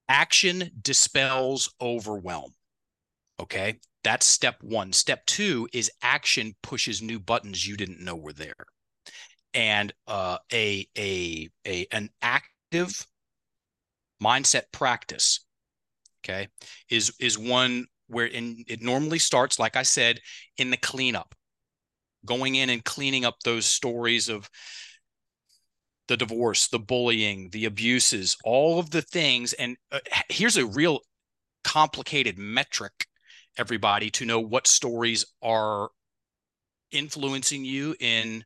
Action dispels overwhelm. Okay. That's step 1. Step 2 is action pushes new buttons you didn't know were there. And an active mindset practice, okay, is one where it normally starts, like I said, in the cleanup, going in and cleaning up those stories of the divorce, the bullying, the abuses, all of the things. And here's a real complicated metric, everybody, to know what stories are influencing you in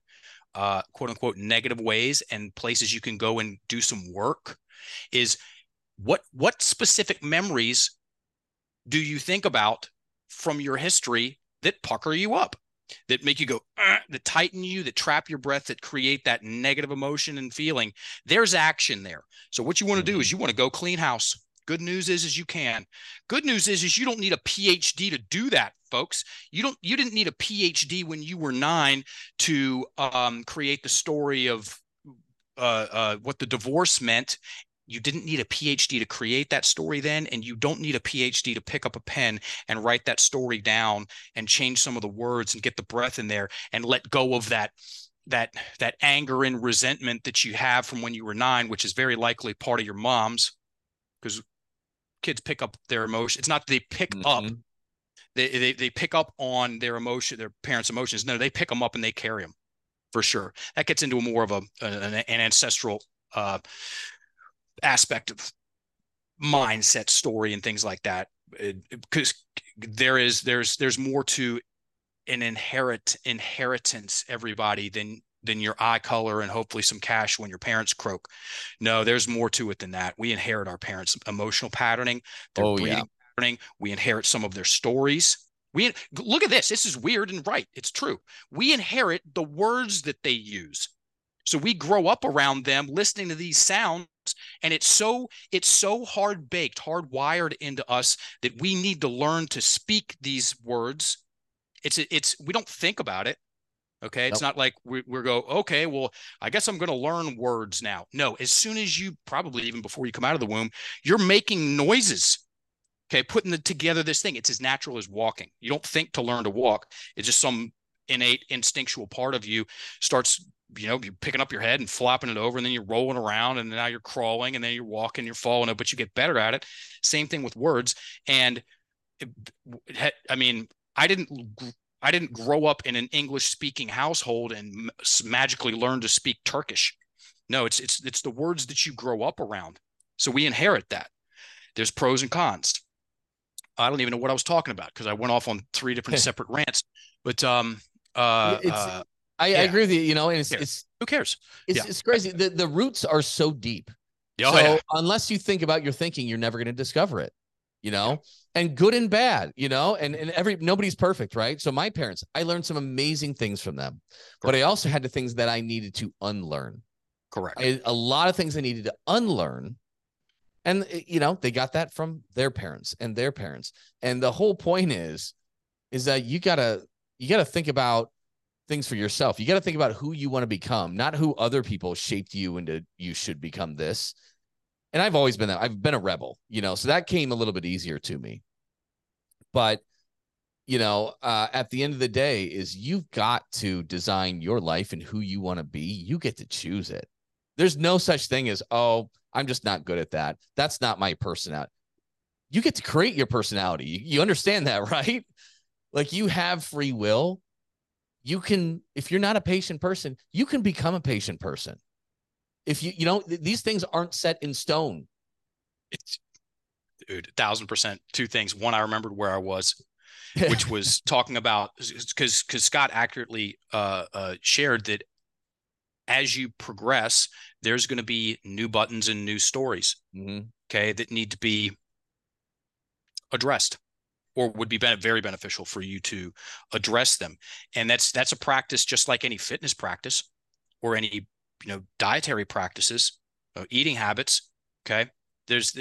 quote unquote negative ways, and places you can go and do some work, is what specific memories do you think about from your history that pucker you up, that make you go, that tighten you, that trap your breath, that create that negative emotion and feeling? There's action there. So what you want to do is you want to go clean house. Good news is you can. Good news is you don't need a PhD to do that, folks. You didn't need a PhD when you were 9 to create the story of what the divorce meant. You didn't need a PhD to create that story then, and you don't need a PhD to pick up a pen and write that story down and change some of the words and get the breath in there and let go of that that anger and resentment that you have from when you were 9, which is very likely part of your mom's, because kids pick up their emotion. It's not that they pick up. They pick up on their emotion, their parents' emotions. No, they pick them up and they carry them, for sure. That gets into more of an ancestral aspect of mindset, story, and things like that. Because there's more to an inheritance, everybody, than your eye color and hopefully some cash when your parents croak. No, there's more to it than that. We inherit our parents' emotional patterning, their breeding patterning. We inherit some of their stories. We look at this. This is weird and right. It's true. We inherit the words that they use. So we grow up around them listening to these sounds, and it's so hard-baked, hardwired into us that we need to learn to speak these words. We don't think about it. Okay. It's not like we go, okay, well, I guess I'm going to learn words now. No, as soon as you, probably even before you come out of the womb, you're making noises. Okay. Putting together this thing. It's as natural as walking. You don't think to learn to walk. It's just some innate instinctual part of you starts, you're picking up your head and flopping it over, and then you're rolling around, and now you're crawling, and then you're walking, you're falling up, but you get better at it. Same thing with words. And I didn't grow up in an English-speaking household and magically learn to speak Turkish. No, it's the words that you grow up around. So we inherit that. There's pros and cons. I don't even know what I was talking about because I went off on 3 different separate rants. But I agree with you. And it's who cares? It's crazy. The roots are so deep. Unless you think about your thinking, you're never going to discover it. And good and bad, and nobody's perfect, right? So my parents, I learned some amazing things from them, but I also had the things that I needed to unlearn. Correct. A lot of things I needed to unlearn, and they got that from their parents and their parents. And the whole point is that you gotta think about things for yourself. You gotta think about who you want to become, not who other people shaped you into. You should become this. And I've always been that. I've been a rebel, so that came a little bit easier to me. But, at the end of the day is you've got to design your life and who you want to be. You get to choose it. There's no such thing as, oh, I'm just not good at that. That's not my personality. You get to create your personality. You understand that, right? Like you have free will. You can, if you're not a patient person, you can become a patient person. If these things aren't set in stone. It's, dude, 1000%. 2 things. One, I remembered where I was, which was talking about because Scott accurately shared that as you progress, there's going to be new buttons and new stories. Okay, that need to be addressed, or would be very beneficial for you to address them. And that's a practice, just like any fitness practice or any dietary practices, eating habits. Okay. You're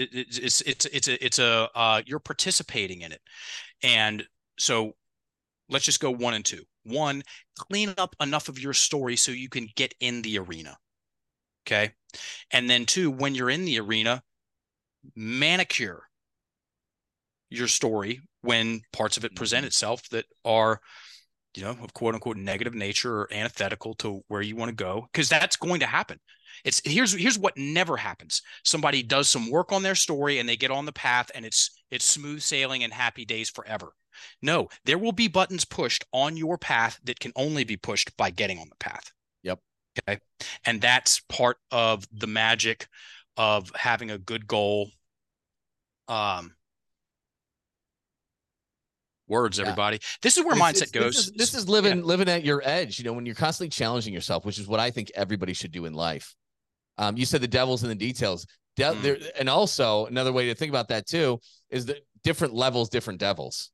participating in it. And so let's just go 1 and 2. 1, clean up enough of your story so you can get in the arena. Okay. And then 2, when you're in the arena, manicure your story when parts of it present itself that are, of quote unquote negative nature or antithetical to where you want to go, because that's going to happen. Here's what never happens. Somebody does some work on their story and they get on the path and it's smooth sailing and happy days forever. No, there will be buttons pushed on your path that can only be pushed by getting on the path. Yep. Okay. And that's part of the magic of having a good goal. Words, everybody. Yeah. This is where mindset goes. This is living at your edge, when you're constantly challenging yourself, which is what I think everybody should do in life. You said the devil's in the details. There, and also another way to think about that too is that different levels, different devils,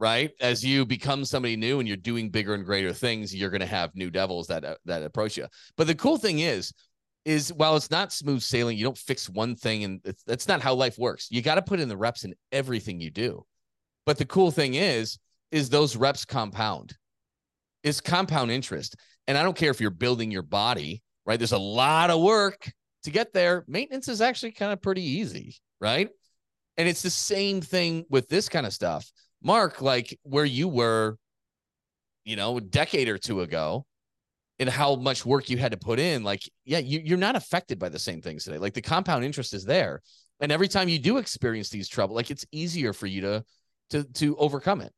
right? As you become somebody new and you're doing bigger and greater things, you're going to have new devils that approach you. But the cool thing is while it's not smooth sailing, you don't fix one thing, and that's not how life works. You got to put in the reps in everything you do. But the cool thing is those reps compound. It's compound interest. And I don't care if you're building your body, right? There's a lot of work to get there. Maintenance is actually kind of pretty easy, right? And it's the same thing with this kind of stuff. Mark, like where you were, a decade or 2 ago, and how much work you had to put in, like, yeah, you're not affected by the same things today. Like the compound interest is there. And every time you do experience these trouble, like it's easier for you to overcome it.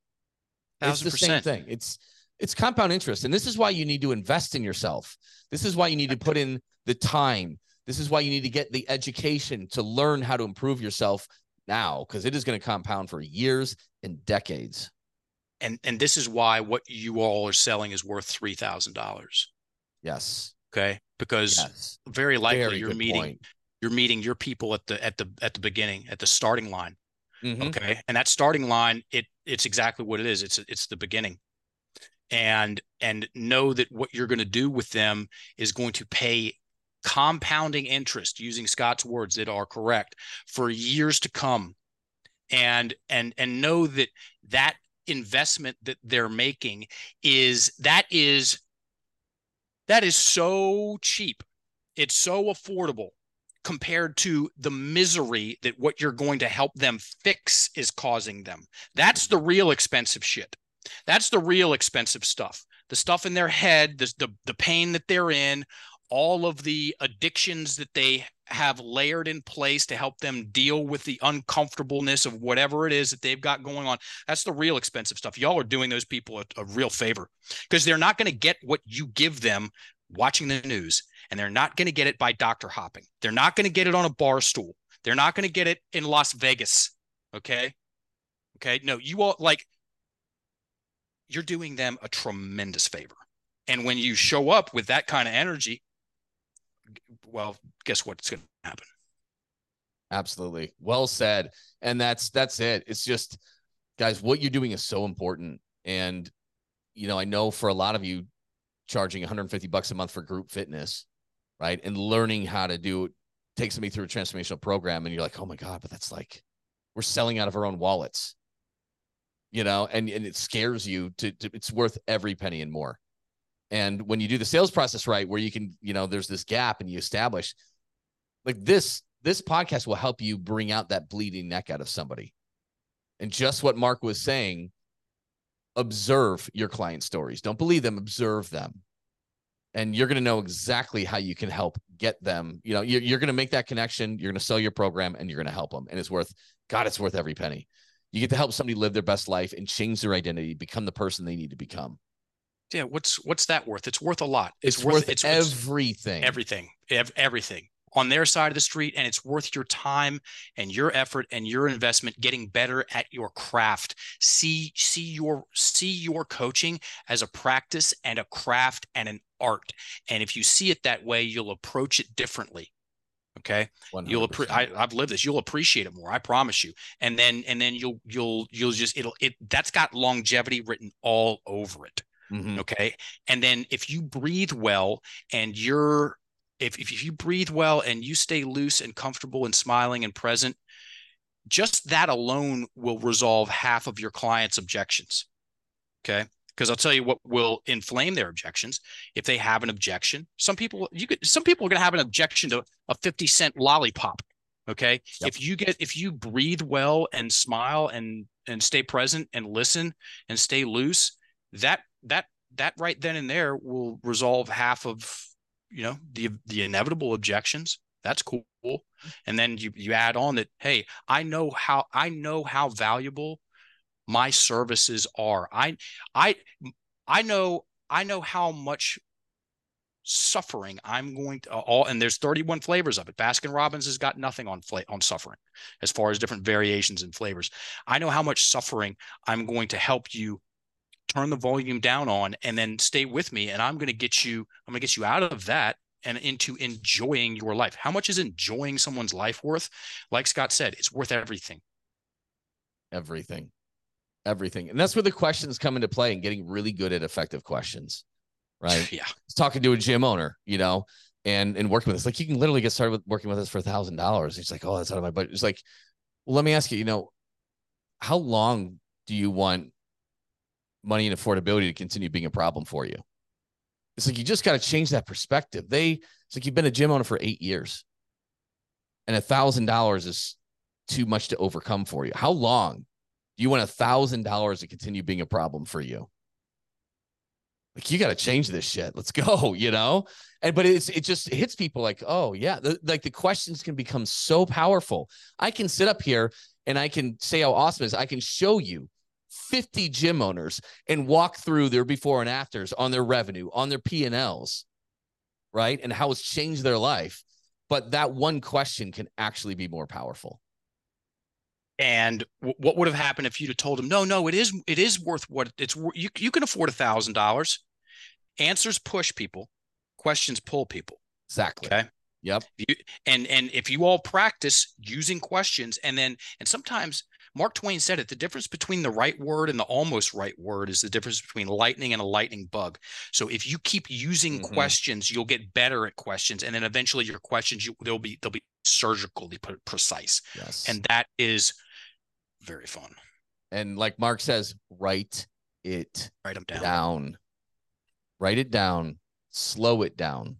1,000%. It's the same thing. It's compound interest. And this is why you need to invest in yourself. This is why you need to put in the time. This is why you need to get the education to learn how to improve yourself now, because it is going to compound for years and decades. And this is why what you all are selling is worth $3,000. Yes. Okay. Because very likely you're meeting your people at the beginning, at the starting line. Mm-hmm. Okay. And that starting line, it's exactly what it is. It's the beginning. And know that what you're going to do with them is going to pay compounding interest, using Scott's words that are correct, for years to come. And know that investment that they're making is so cheap. It's so affordable compared to the misery that what you're going to help them fix is causing them. That's the real expensive shit. That's the real expensive stuff. The stuff in their head, the pain that they're in, all of the addictions that they have layered in place to help them deal with the uncomfortableness of whatever it is that they've got going on. That's the real expensive stuff. Y'all are doing those people a real favor, because they're not going to get what you give them watching the news, and they're not going to get it by doctor hopping. They're not going to get it on a bar stool. They're not going to get it in Las Vegas. Okay. Okay. No, you all, like, you're doing them a tremendous favor. And when you show up with that kind of energy, well, guess what's going to happen? Absolutely. Well said. And that's it. It's just, guys, what you're doing is so important. And, you know, I know for a lot of you, charging $150 a month for group fitness, right? And learning how to take somebody through a transformational program. And you're like, oh my God, but that's like, we're selling out of our own wallets, you know, and it scares you to it's worth every penny and more. And when you do the sales process right, where you can, you know, there's this gap and you establish, like, this podcast will help you bring out that bleeding neck out of somebody. And just what Mark was saying, observe your client stories. Don't believe them, observe them. And you're going to know exactly how you can help get them. You know, you're going to make that connection. You're going to sell your program and you're going to help them. And it's worth every penny. You get to help somebody live their best life and change their identity, become the person they need to become. Yeah, what's that worth? It's worth a lot. It's worth everything. Everything on their side of the street, and it's worth your time and your effort and your investment getting better at your craft. See your coaching as a practice and a craft and an art. And if you see it that way, you'll approach it differently. Okay, 100%. I've lived this. You'll appreciate it more. I promise you. And then you'll just that's got longevity written all over it. Mm-hmm. Okay. And then if you breathe well and if you breathe well and you stay loose and comfortable and smiling and present, just that alone will resolve half of your clients' objections. Okay. Because I'll tell you what will inflame their objections. If they have an objection, some people are going to have an objection to a 50-cent lollipop. Okay. Yep. If you breathe well and smile and stay present and listen and stay loose, that right then and there will resolve half of, you know, the inevitable objections. That's cool. And then you add on that, hey, I know how valuable my services are. I know how much suffering I'm going to and there's 31 flavors of it. Baskin-Robbins has got nothing on suffering as far as different variations and flavors. I know how much suffering I'm going to help you turn the volume down on, and then stay with me. And I'm going to get you out of that and into enjoying your life. How much is enjoying someone's life worth? Like Scott said, it's worth everything. Everything. And that's where the questions come into play, and getting really good at effective questions, right? Yeah. Talking to a gym owner, you know, and working with us, like, you can literally get started with working with us for $1,000. It's like, oh, that's out of my budget. It's like, well, let me ask you, you know, how long do you want money and affordability to continue being a problem for you? It's like, you just got to change that perspective. It's like, you've been a gym owner for 8 years and $1,000 is too much to overcome for you. How long do you want $1,000 to continue being a problem for you? like, you got to change this shit. Let's go, you know? And, but it just hits people like, oh yeah. Like the questions can become so powerful. I can sit up here and I can say how awesome it is. I can show you 50 gym owners and walk through their before and afters on their revenue, on their P&Ls, right? And how it's changed their life. But that one question can actually be more powerful. And what would have happened if you'd have told them, no, it is worth what it's worth. You can afford $1,000. Answers push people. Questions pull people. Exactly. Okay. Yep. And if you all practice using questions, and sometimes Mark Twain said it, the difference between the right word and the almost right word is the difference between lightning and a lightning bug. So if you keep using questions, you'll get better at questions. And then eventually your questions, they'll be surgically precise. Yes. And that is very fun. And like Mark says, write them down. Write it down. Slow it down.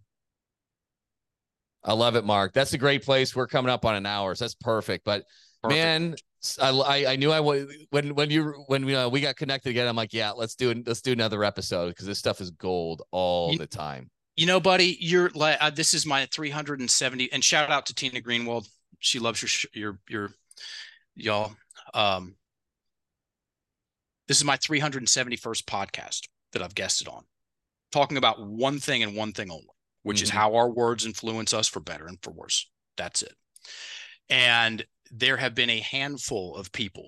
I love it, Mark. That's a great place. We're coming up on an hour, so that's perfect. But man, I knew I would when we got connected again. I'm like, yeah, let's do another episode, because this stuff is gold all the time. You know, buddy, you're like, this is my 370. And shout out to Tina Greenwald. She loves your y'all. This is my 371st podcast that I've guested on, talking about one thing and one thing only, which is how our words influence us for better and for worse. That's it. And there have been a handful of people.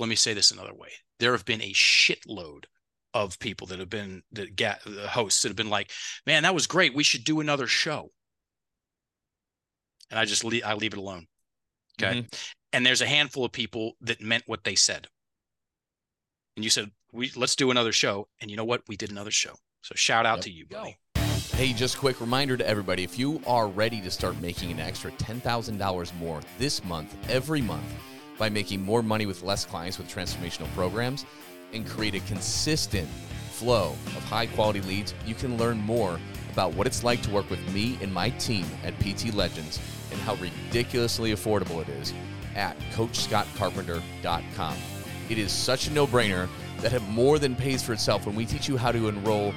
Let me say this another way. There have been a shitload of people that have been the hosts that have been like, man, that was great. We should do another show. And I just leave it alone. Okay. And there's a handful of people that meant what they said. And you said, let's do another show. And you know what? We did another show. So shout out to you, buddy. Go. Hey, just quick reminder to everybody, if you are ready to start making an extra $10,000 more this month, every month, by making more money with less clients with transformational programs and create a consistent flow of high-quality leads, you can learn more about what it's like to work with me and my team at PT Legends and how ridiculously affordable it is at CoachScottCarpenter.com. It is such a no-brainer that it more than pays for itself when we teach you how to enroll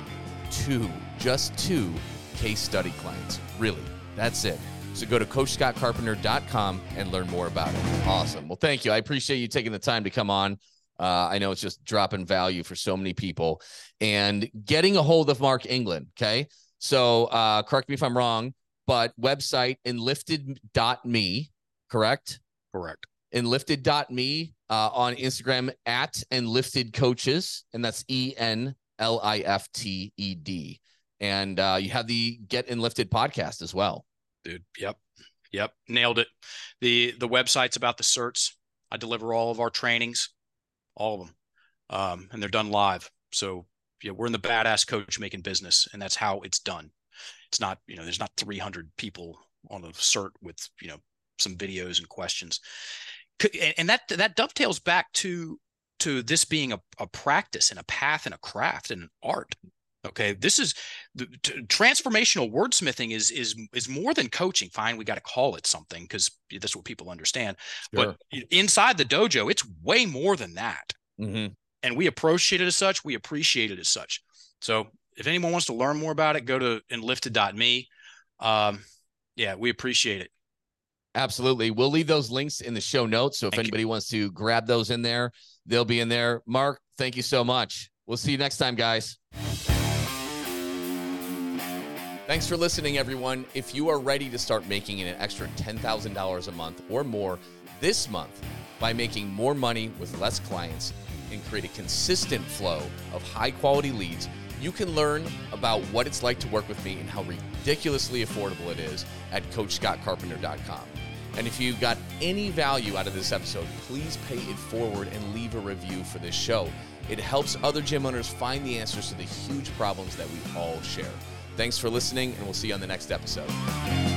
just two case study clients. Really, that's it. So go to CoachScottCarpenter.com and learn more about it. Awesome. Well, thank you. I appreciate you taking the time to come on. I know it's just dropping value for so many people. And getting a hold of Mark England, okay? So correct me if I'm wrong, but website enlifted.me, correct? Correct. Enlifted.me, on Instagram at EnliftedCoaches, and that's ENLIFTED. And you have the Get Enlifted podcast as well. Dude. Yep. Nailed it. The website's about the certs. I deliver all of our trainings, all of them. And they're done live. So yeah, we're in the badass coach making business, and that's how it's done. It's not, there's not 300 people on a cert with, some videos and questions. And that dovetails back to this being a practice and a path and a craft and an art. Okay. This is transformational wordsmithing is more than coaching. Fine. We got to call it something because that's what people understand, sure. But inside the dojo, it's way more than that. Mm-hmm. And we appreciate it as such. We appreciate it as such. So if anyone wants to learn more about it, go to enlifted.me. Yeah, we appreciate it. Absolutely. We'll leave those links in the show notes. So if anybody wants to grab those in there, they'll be in there. Mark, thank you so much. We'll see you next time, guys. Thanks for listening, everyone. If you are ready to start making an extra $10,000 a month or more this month by making more money with less clients and create a consistent flow of high-quality leads, you can learn about what it's like to work with me and how ridiculously affordable it is at CoachScottCarpenter.com. And if you got any value out of this episode, please pay it forward and leave a review for this show. It helps other gym owners find the answers to the huge problems that we all share. Thanks for listening, and we'll see you on the next episode.